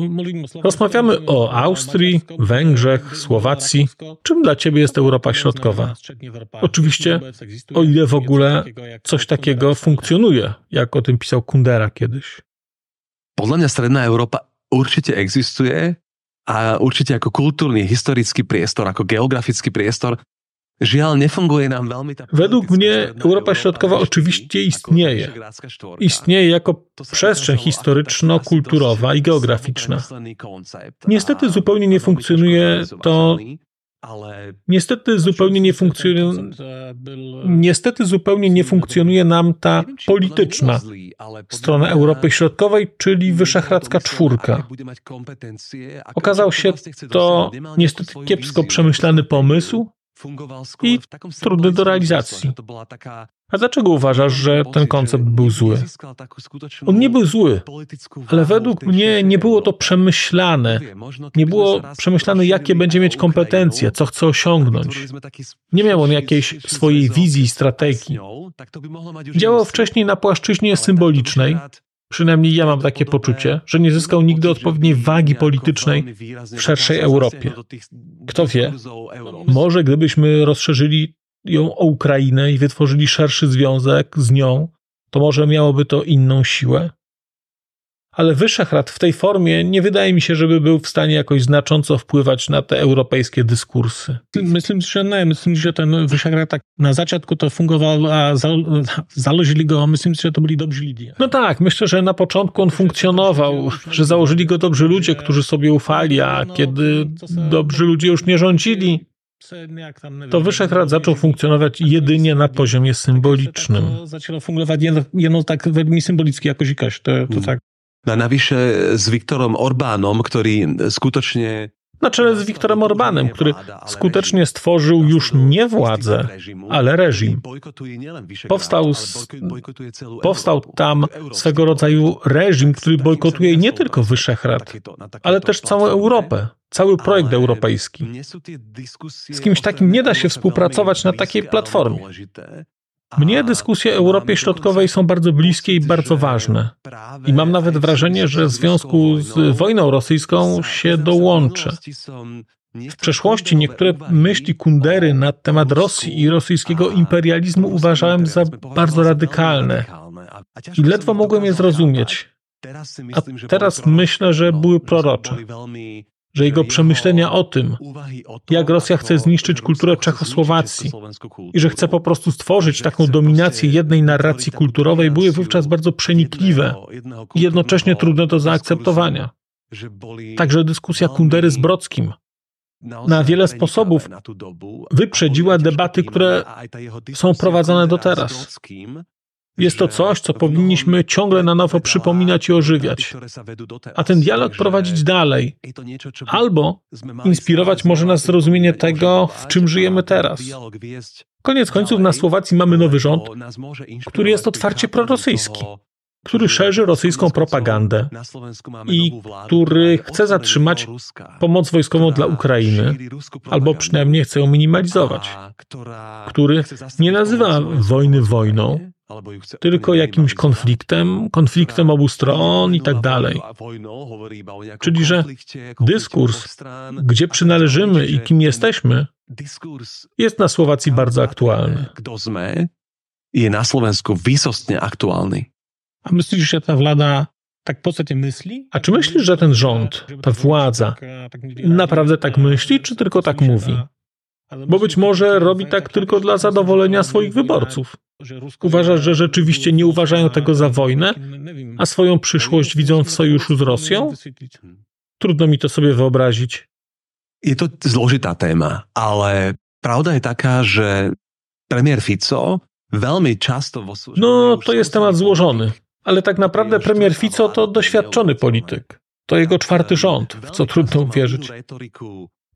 rozmawiamy o Austrii, Węgrzech, Słowacji. Czym dla ciebie jest Europa Środkowa? Oczywiście, o ile w ogóle coś takiego funkcjonuje, jak o tym pisał Kundera kiedyś. Podľa mňa Stredná Európa určite existuje a určite ako kultúrny, historický priestor, ako geografický priestor, žiaľ nefunguje nám veľmi... Według mnie Europa Środkowa oczywiście istnieje. Istnieje jako przestrzeń historyczno-kulturowa i geograficzna. Niestety zupełnie nie funkcjonuje to Niestety zupełnie nie funkcjonuje nam ta polityczna strona Europy Środkowej, czyli Wyszehradzka Czwórka. Okazał się to niestety kiepsko przemyślany pomysł i trudny do realizacji. A dlaczego uważasz, że ten koncept był zły? On nie był zły, ale według mnie nie było to przemyślane. Nie było przemyślane, jakie będzie mieć kompetencje, co chce osiągnąć. Nie miał on jakiejś swojej wizji i strategii. Działał wcześniej na płaszczyźnie symbolicznej, przynajmniej ja mam takie poczucie, że nie zyskał nigdy odpowiedniej wagi politycznej w szerszej Europie. Kto wie, może gdybyśmy rozszerzyli ją o Ukrainę i wytworzyli szerszy związek z nią, to może miałoby to inną siłę. Ale Wyszehrad w tej formie nie wydaje mi się, żeby był w stanie jakoś znacząco wpływać na te europejskie dyskursy. Myslím, że ten Wyszehrad tak na začiatku to fungował, a założyli go, myślę, że to byli dobrzy ludzie. No tak, myślę, że na początku on funkcjonował, że założyli go dobrzy ludzie, którzy sobie ufali, a kiedy dobrzy ludzie już nie rządzili, to Wyszehrad zaczął funkcjonować jedynie na poziomie symbolicznym. Zaczęło funkcjonować jedno tak według symboliczki jakoś i kaś, to tak. Na nawisze z Viktorem Orbánem, który skutecznie... Na czele z Viktorem Orbánem, który skutecznie stworzył już nie władzę, ale reżim. Powstał tam swego rodzaju reżim, który bojkotuje nie tylko Wyszehrad, ale też całą Europę, cały projekt europejski. Z kimś takim nie da się współpracować na takiej platformie. Mnie dyskusje o Europie Środkowej są bardzo bliskie i bardzo ważne. I mam nawet wrażenie, że w związku z wojną rosyjską się dołączy. W przeszłości niektóre myśli Kundery na temat Rosji i rosyjskiego imperializmu uważałem za bardzo radykalne. I ledwo mogłem je zrozumieć. A teraz myślę, że były prorocze. Że jego przemyślenia o tym, jak Rosja chce zniszczyć kulturę Czechosłowacji i że chce po prostu stworzyć taką dominację jednej narracji kulturowej, były wówczas bardzo przenikliwe i jednocześnie trudne do zaakceptowania. Także dyskusja Kundery z Brodskim na wiele sposobów wyprzedziła debaty, które są prowadzone do teraz. Jest to coś, co powinniśmy ciągle na nowo przypominać i ożywiać, a ten dialog prowadzić dalej, albo inspirować może nas zrozumienie tego, w czym żyjemy teraz. Koniec końców na Słowacji mamy nowy rząd, który jest otwarcie prorosyjski, który szerzy rosyjską propagandę i który chce zatrzymać pomoc wojskową dla Ukrainy, albo przynajmniej chce ją minimalizować, który nie nazywa wojny wojną, tylko jakimś konfliktem obu stron i tak dalej. Czyli, że dyskurs, gdzie przynależymy i kim jesteśmy, jest na Słowacji bardzo aktualny. Jest na Słowensku wysostnie aktualny. A myślisz, że ta władza tak po co ty myśli? A czy myślisz, że ten rząd, ta władza naprawdę tak myśli, czy tylko tak mówi? Bo być może robi tak tylko dla zadowolenia swoich wyborców. Uważasz, że rzeczywiście nie uważają tego za wojnę, a swoją przyszłość widzą w sojuszu z Rosją? Trudno mi to sobie wyobrazić. Jest to złożona tema, ale prawda jest taka, że premier Fico velmi często... No, to jest temat złożony, ale tak naprawdę premier Fico to doświadczony polityk. To jego czwarty rząd, w co trudno uwierzyć.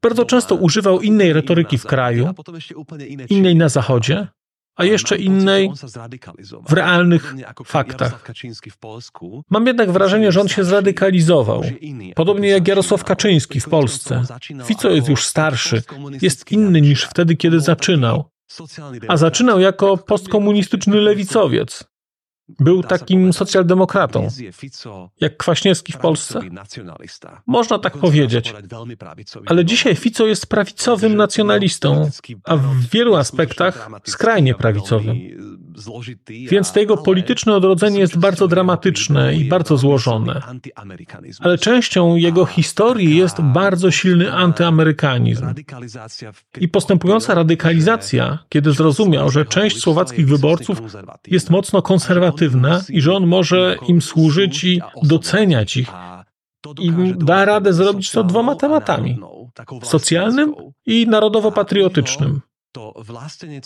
Bardzo często używał innej retoryki w kraju, innej na Zachodzie, a jeszcze innej w realnych faktach. Mam jednak wrażenie, że on się zradykalizował, podobnie jak Jarosław Kaczyński w Polsce. Fico jest już starszy, jest inny niż wtedy, kiedy zaczynał, a zaczynał jako postkomunistyczny lewicowiec. Był takim socjaldemokratą, jak Kwaśniewski w Polsce. Można tak powiedzieć. Ale dzisiaj Fico jest prawicowym nacjonalistą, a w wielu aspektach skrajnie prawicowym. Więc to jego polityczne odrodzenie jest bardzo dramatyczne i bardzo złożone. Ale częścią jego historii jest bardzo silny antyamerykanizm. I postępująca radykalizacja, kiedy zrozumiał, że część słowackich wyborców jest mocno konserwatywna, i że on może im służyć i doceniać ich i da radę zrobić to dwoma tematami. socjalnym i narodowo-patriotycznym.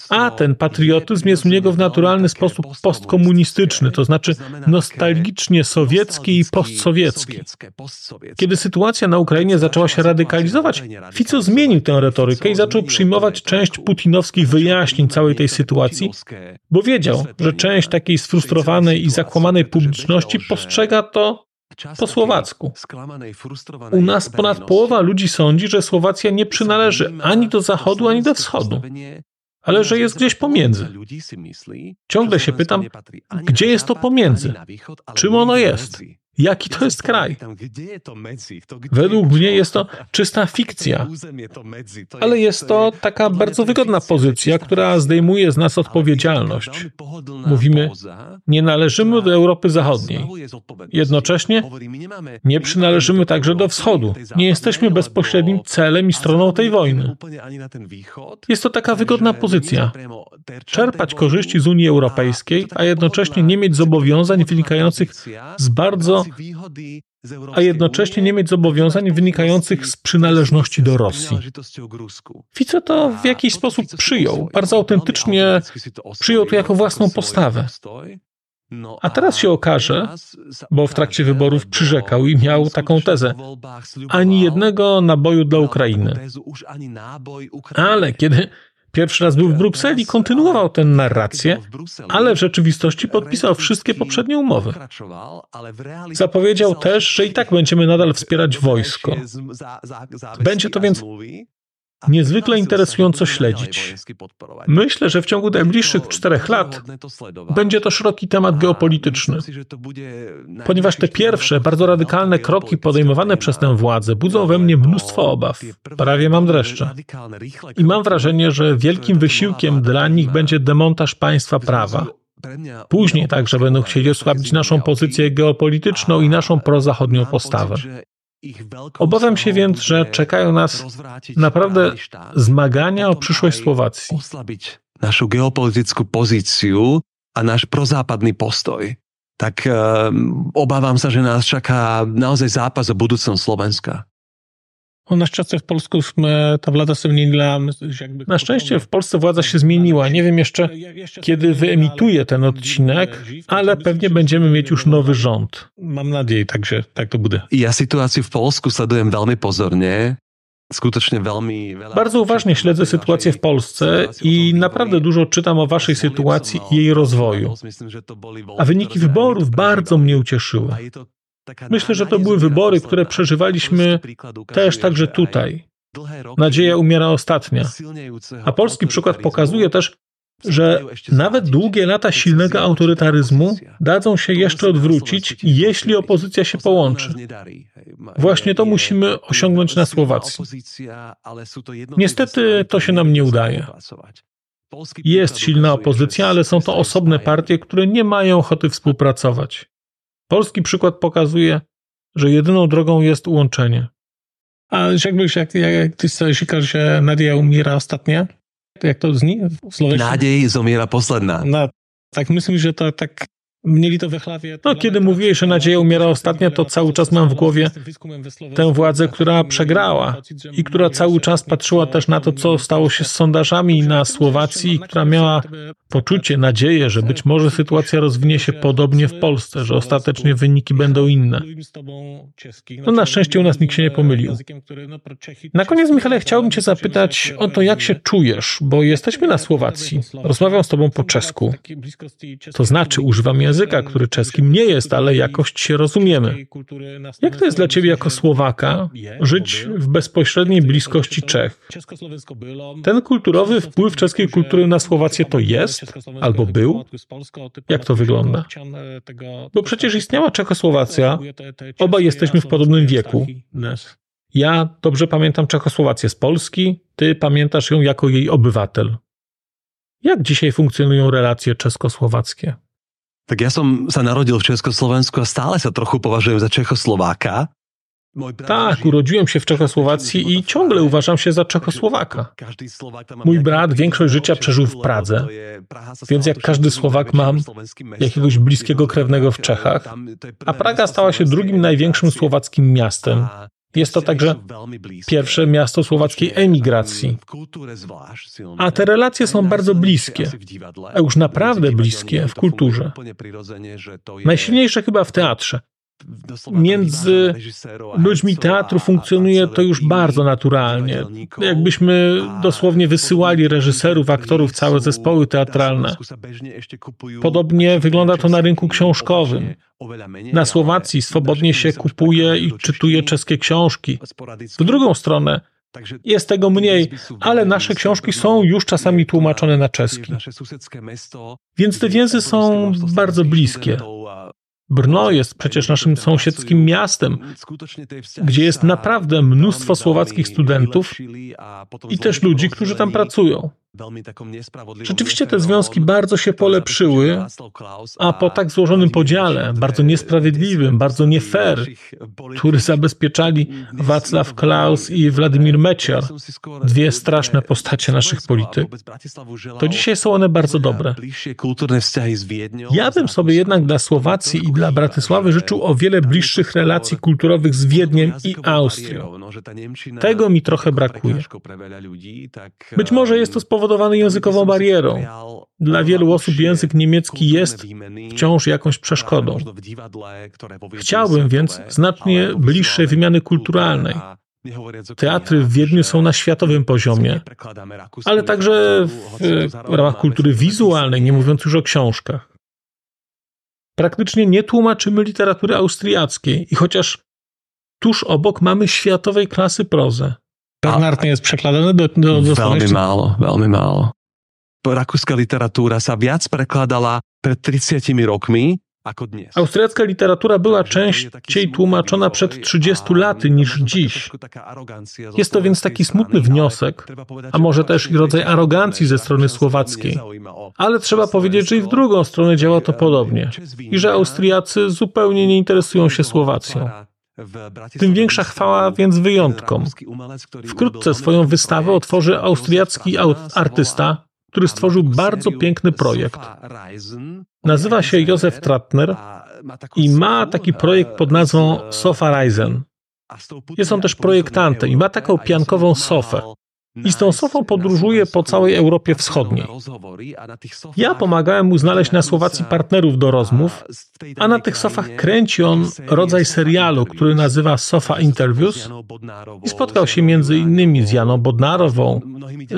A ten patriotyzm jest u niego w naturalny sposób postkomunistyczny, to znaczy nostalgicznie sowiecki i postsowiecki. Kiedy sytuacja na Ukrainie zaczęła się radykalizować, Fico zmienił tę retorykę i zaczął przyjmować część putinowskich wyjaśnień całej tej sytuacji, bo wiedział, że część takiej sfrustrowanej i zakłamanej publiczności postrzega to po słowacku. U nas ponad połowa ludzi sądzi, że Słowacja nie przynależy ani do Zachodu, ani do Wschodu, ale że jest gdzieś pomiędzy. Ciągle się pytam, gdzie jest to pomiędzy? Czym ono jest? Jaki to jest kraj? Według mnie jest to czysta fikcja, ale jest to taka bardzo wygodna pozycja, która zdejmuje z nas odpowiedzialność. Mówimy, nie należymy do Europy Zachodniej. Jednocześnie nie przynależymy także do Wschodu. Nie jesteśmy bezpośrednim celem i stroną tej wojny. Jest to taka wygodna pozycja. Czerpać korzyści z Unii Europejskiej, a jednocześnie nie mieć zobowiązań wynikających z przynależności do Rosji. Fico to w jakiś sposób przyjął, bardzo autentycznie przyjął to jako własną postawę. A teraz się okaże, bo w trakcie wyborów przyrzekał i miał taką tezę, ani jednego naboju dla Ukrainy. Ale kiedy pierwszy raz był w Brukseli, kontynuował tę narrację, ale w rzeczywistości podpisał wszystkie poprzednie umowy. Zapowiedział też, że i tak będziemy nadal wspierać wojsko. Będzie to więc niezwykle interesująco śledzić. Myślę, że w ciągu najbliższych 4 lat będzie to szeroki temat geopolityczny, ponieważ te pierwsze, bardzo radykalne kroki podejmowane przez tę władzę budzą we mnie mnóstwo obaw. Prawie mam dreszcze. I mam wrażenie, że wielkim wysiłkiem dla nich będzie demontaż państwa prawa. Później także będą chcieli osłabić naszą pozycję geopolityczną i naszą prozachodnią postawę. Obawiam się więc, że czekają nas naprawdę zmagania o przyszłość Słowacji. Naszą geopolityczną pozycję, a nasz prozapadny postoj. Tak obawiam się, że nas czeka naozaj zapas o budúcnosť Slovenska. Na szczęście w Polsce władza się zmieniła. Nie wiem jeszcze, kiedy wyemituję ten odcinek, ale pewnie będziemy mieć już nowy rząd. Mam nadzieję, że tak to będzie. Ja sytuację w Polsce śledzę bardzo pozornie. Bardzo uważnie śledzę sytuację w Polsce i naprawdę dużo czytam o waszej sytuacji i jej rozwoju. A wyniki wyborów bardzo mnie ucieszyły. Myślę, że to były wybory, które przeżywaliśmy też także tutaj. Nadzieja umiera ostatnia. A polski przykład pokazuje też, że nawet długie lata silnego autorytaryzmu dadzą się jeszcze odwrócić, jeśli opozycja się połączy. Właśnie to musimy osiągnąć na Słowacji. Niestety to się nam nie udaje. Jest silna opozycja, ale są to osobne partie, które nie mają ochoty współpracować. Polski przykład pokazuje, że jedyną drogą jest łączenie. A jak ty powiedziałeś, że nadzieja umiera ostatnia? Jak to znie? Nadzieja umiera posledná. No, tak myślę, że to tak mieli to we chlawie. No, kiedy mówiłeś, że nadzieja umiera ostatnia, to cały czas mam w głowie tę władzę, która przegrała i która cały czas patrzyła też na to, co stało się z sondażami na Słowacji, i która miała poczucie, nadzieję, że być może sytuacja rozwinie się podobnie w Polsce, że ostatecznie wyniki będą inne. No, na szczęście u nas nikt się nie pomylił. Na koniec, Michale, chciałbym cię zapytać o to, jak się czujesz, bo jesteśmy na Słowacji. Rozmawiam z tobą po czesku. To znaczy, używam języka, który czeskim nie jest, ale jakoś się rozumiemy. Jak to jest dla ciebie jako Słowaka żyć w bezpośredniej bliskości Czech? Ten kulturowy wpływ czeskiej kultury na Słowację to jest? Albo był? Jak to wygląda? Bo przecież istniała Czechosłowacja, obaj jesteśmy w podobnym wieku. Ja dobrze pamiętam Czechosłowację z Polski, ty pamiętasz ją jako jej obywatel. Jak dzisiaj funkcjonują relacje czesko-słowackie? Tak ja som sa narodil v Československu a stále sa trochu považujem za Čechoslováka. Tak, urodziłem się w Czechosłowacji i ciągle uważam się za Czechosłowaka. Mój brat większość życia przeżył w Pradze, więc jak każdy Słowak mam jakiegoś bliskiego krewnego w Czechach, a Praga stała się drugim największym słowackim miastem Jest to także pierwsze miasto słowackiej emigracji. A te relacje są bardzo bliskie, a już naprawdę bliskie w kulturze. Najsilniejsze chyba w teatrze. Między ludźmi teatru funkcjonuje to już bardzo naturalnie. Jakbyśmy dosłownie wysyłali reżyserów, aktorów, całe zespoły teatralne. Podobnie wygląda to na rynku książkowym. Na Słowacji swobodnie się kupuje i czytuje czeskie książki. W drugą stronę jest tego mniej, ale nasze książki są już czasami tłumaczone na czeski. Więc te więzy są bardzo bliskie. Brno jest przecież naszym sąsiedzkim miastem, gdzie jest naprawdę mnóstwo słowackich studentów i też ludzi, którzy tam pracują. Rzeczywiście te związki bardzo się polepszyły, a po tak złożonym podziale, bardzo niesprawiedliwym, bardzo nie fair, który zabezpieczali Václav Klaus i Władimir Mečiar, dwie straszne postacie naszych polityk, to dzisiaj są one bardzo dobre. Ja bym sobie jednak dla Słowacji i dla Bratysławy życzył o wiele bliższych relacji kulturowych z Wiedniem i Austrią. Tego mi trochę brakuje. Być może jest to spowodowany językową barierą. Dla wielu osób język niemiecki jest wciąż jakąś przeszkodą. Chciałbym więc znacznie bliższej wymiany kulturalnej. Teatry w Wiedniu są na światowym poziomie, ale także w ramach kultury wizualnej, nie mówiąc już o książkach. Praktycznie nie tłumaczymy literatury austriackiej i chociaż tuż obok mamy światowej klasy prozę. Bernhard nie jest przekładany do słowackiego. Veľmi málo. Rakúska literatura sa viac prekladala pred 30 rokmi ako dnes. Austriacka literatura była częściej tłumaczona przed 30 laty niż dziś. Jest to więc taki smutny wniosek, a może też i rodzaj arogancji ze strony słowackiej. Ale trzeba powiedzieć, że i w drugą stronę działa to podobnie i że Austriacy zupełnie nie interesują się Słowacją. Tym większa chwała więc wyjątkom. Wkrótce swoją wystawę otworzy austriacki artysta, który stworzył bardzo piękny projekt. Nazywa się Józef Trattner i ma taki projekt pod nazwą Sofa Reisen. Jest on też projektantem i ma taką piankową sofę. I z tą sofą podróżuje po całej Europie Wschodniej. Ja pomagałem mu znaleźć na Słowacji partnerów do rozmów, a na tych sofach kręci on rodzaj serialu, który nazywa Sofa Interviews i spotkał się między innymi z Janą Bodnarową,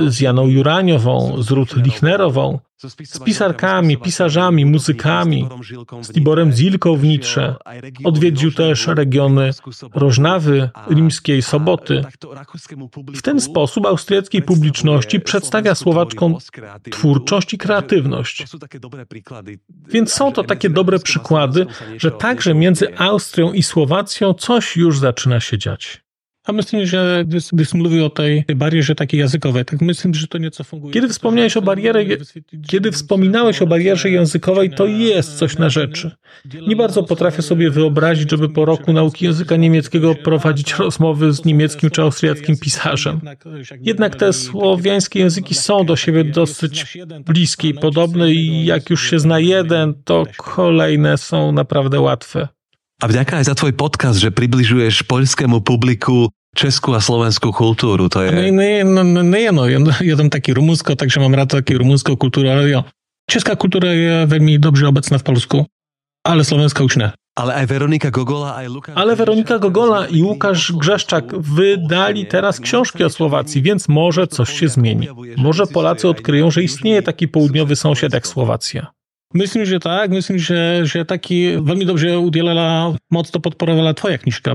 z Janą Juraniową, z Ruth Lichnerową, z pisarkami, pisarzami, muzykami, z Tiborem Zilką w Nitrze. Odwiedził też regiony Rożnawy, Rimskiej Soboty. W ten sposób austriackiej publiczności przedstawia Słowaczkom twórczość i kreatywność. Więc są to takie dobre przykłady, że także między Austrią i Słowacją coś już zaczyna się dziać. A myślę, że gdy mówię o tej barierze takiej językowej, tak myślę, że to nieco funguje. Kiedy wspominałeś o barierze językowej, to jest coś na rzeczy. Nie bardzo potrafię sobie wyobrazić, żeby po roku nauki języka niemieckiego prowadzić rozmowy z niemieckim czy austriackim pisarzem. Jednak te słowiańskie języki są do siebie dosyć bliskie i podobne i jak już się zna jeden, to kolejne są naprawdę łatwe. A vďaka aj za tvoj podcast, že približuješ poľskému publiku českú a slovenskú kultúru. To je... Ja tam taký rumunsko, takže mám rád taký rumunskou kultúru, ale jo. Česká kultúra je veľmi dobře obecná v Polsku, ale slovenská už ne. Ale Weronika Gogola i Łukasz Grzeszczak wydali teraz książki o Słowacji, więc może coś się zmieni. Może Polacy odkryją, że istnieje taki południowy sąsiad jak Słowacja. Myślę, że tak. Myślę, że taki bardzo dobrze udzielała, mocno podporowała twoja książka.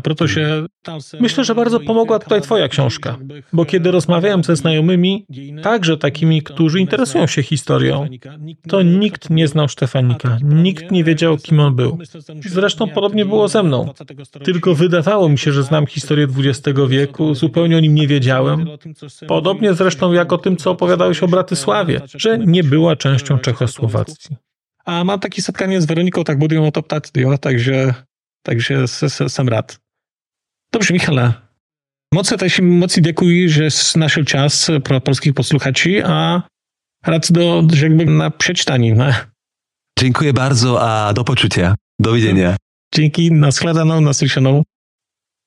Myślę, że bardzo pomogła tutaj twoja książka, bo kiedy rozmawiałem ze znajomymi, także takimi, którzy interesują się historią, to nikt nie znał Stefanika, nikt nie wiedział, kim on był. Zresztą podobnie było ze mną. Tylko wydawało mi się, że znam historię XX wieku, zupełnie o nim nie wiedziałem. Podobnie zresztą jak o tym, co opowiadałeś o Bratysławie, że nie była częścią Czechosłowacji. A mam takie spotkanie z Weroniką, tak budują o to ptaty, także sam rad. Dobrze, Michale. Mocno dziękuję, że naszedł czas pro polskich posłuchaczy, a rad do, jakby na przeczytanie. Dziękuję bardzo, a do poczucia. Do widzenia. Dzięki, na składaną, na słyszaną.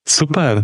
Super.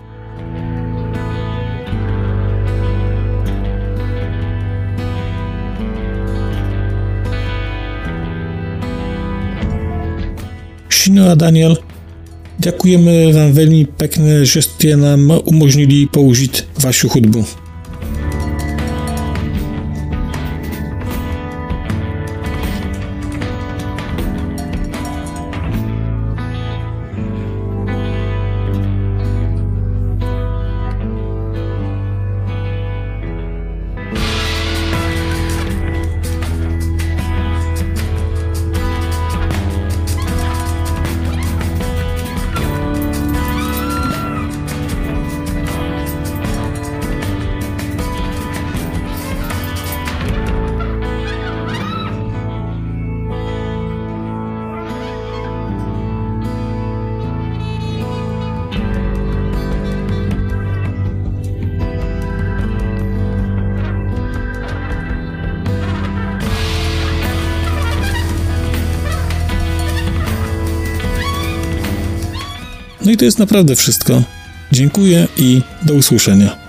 Sino a Daniel, dziękujemy Wam veľmi pekne, żeście nam umożliwili poużyć Waszą hudbu. I to jest naprawdę wszystko. Dziękuję i do usłyszenia.